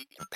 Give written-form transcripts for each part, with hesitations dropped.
Welcome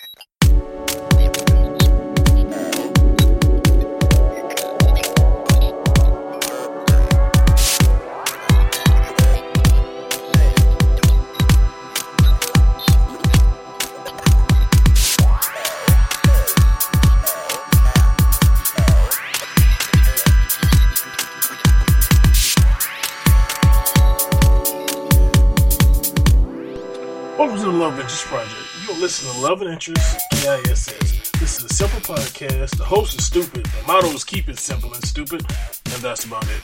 to the Love Interest Project. You're listening to Love Interest KISS. This is a simple podcast. The host is stupid. The motto is keep it simple and stupid. And that's about it.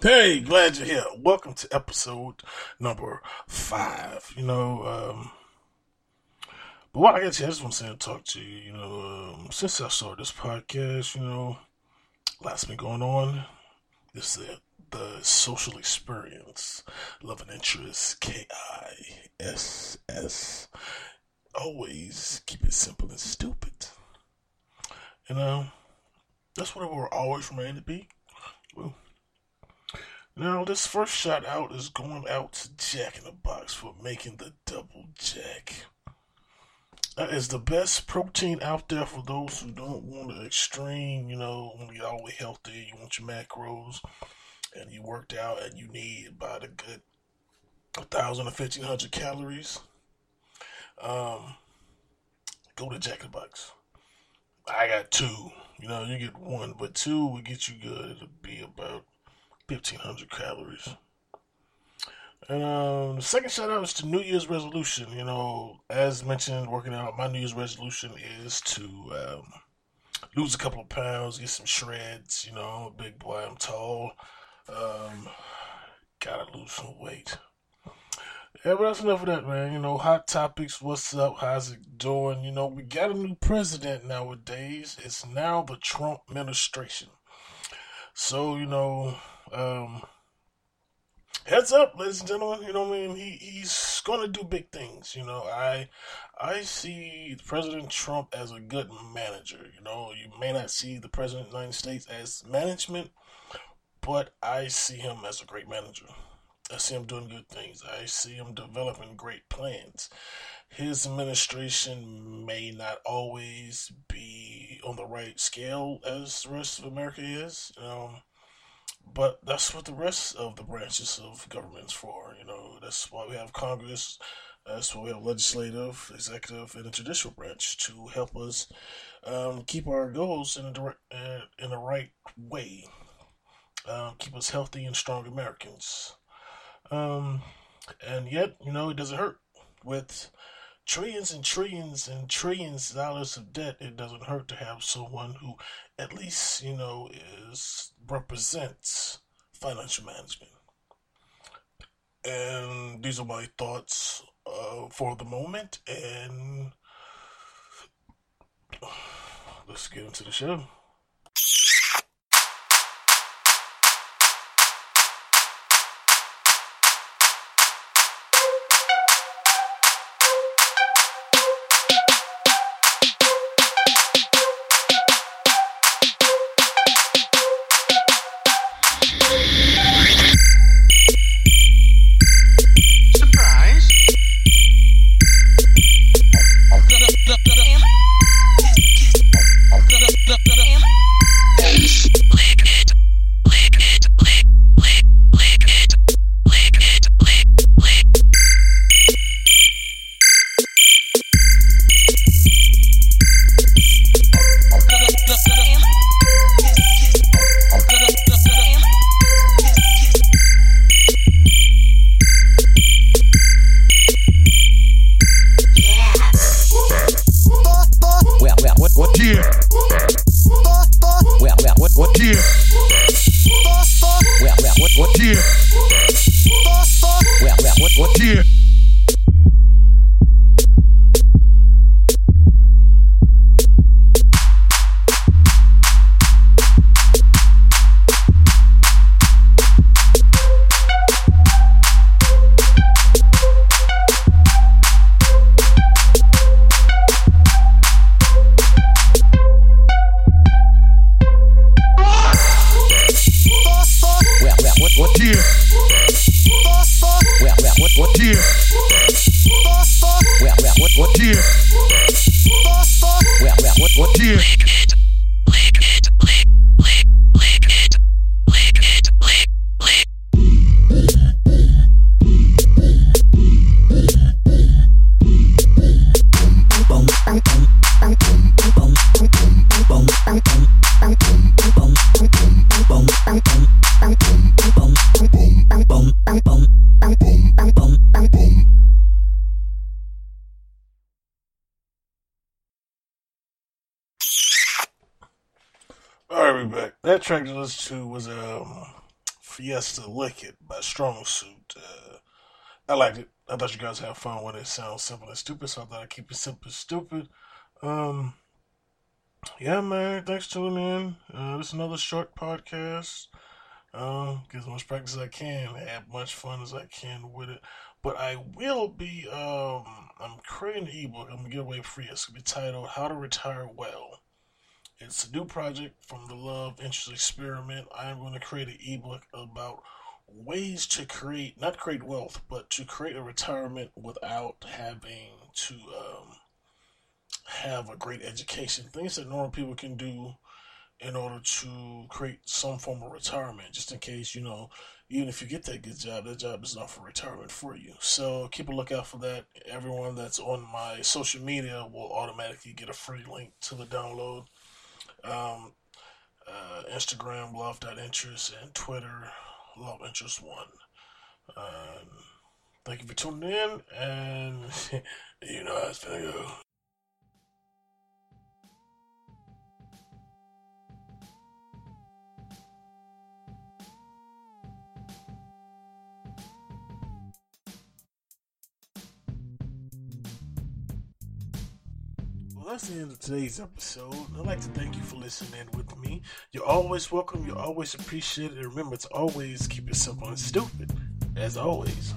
Hey, glad you're here. Welcome to episode number 5. But while I get here, I just want to talk to you. Since I started this podcast, lots been going on. This is the social experience. Love and Interest, KISS. Always keep it simple and stupid. That's what we're always remaining to be. Well, now, this first shout out is going out to Jack in the Box for making the double jack. That is the best protein out there for those who don't want the extreme, want to get all the way healthy, you want your macros, and you worked out, and you need about a good 1,000 to 1,500 calories. Go to Jack in the Box. I got 2. You get 1, but 2 will get you good. It'll be about 1,500 calories. And the second shout out is to New Year's resolution. As mentioned, working out, my New Year's resolution is to lose a couple of pounds, get some shreds. Big boy, I'm tall. Gotta lose some weight. Yeah, but that's enough of that, man. Hot topics, what's up, how's it doing? We got a new president nowadays. It's now the Trump administration. So, heads up, ladies and gentlemen, he's going to do big things. I see President Trump as a good manager. You may not see the President of the United States as management, but I see him as a great manager. I see him doing good things. I see him developing great plans. His administration may not always be on the right scale as the rest of America is, but that's what the rest of the branches of government's for. That's why we have Congress. That's why we have legislative, executive, and the judicial branch to help us keep our goals in the right way, keep us healthy and strong Americans. And yet, it doesn't hurt. With trillions and trillions and trillions of dollars of debt, it doesn't hurt to have someone who at least, represents financial management. And these are my thoughts for the moment, and let's get into the show. That track to listen to was Fiesta (Lick It) by Strong Suit. I liked it. I thought you guys had fun with it. It sounds simple and stupid, so I thought I'd keep it simple and stupid. Yeah, man. Thanks for tuning in. This is another short podcast. Get as much practice as I can. Have much fun as I can with it. But I will be, I'm creating an ebook. I'm going to give away free. It's going to be titled How to Retire Well. It's a new project from the Love Interest Experiment. I'm going to create an ebook about ways to create, not create wealth, but to create a retirement without having to have a great education. Things that normal people can do in order to create some form of retirement, just in case, you know, even if you get that good job, that job is not for retirement for you. So keep a lookout for that. Everyone that's on my social media will automatically get a free link to the download. Instagram love.interest and Twitter loveinterest1. Thank you for tuning in, and you know how it's gonna go. That's the end of today's episode. I'd like to thank you for listening with me. You're always welcome. You're always appreciated. And remember to always keep it simple and stupid, as always.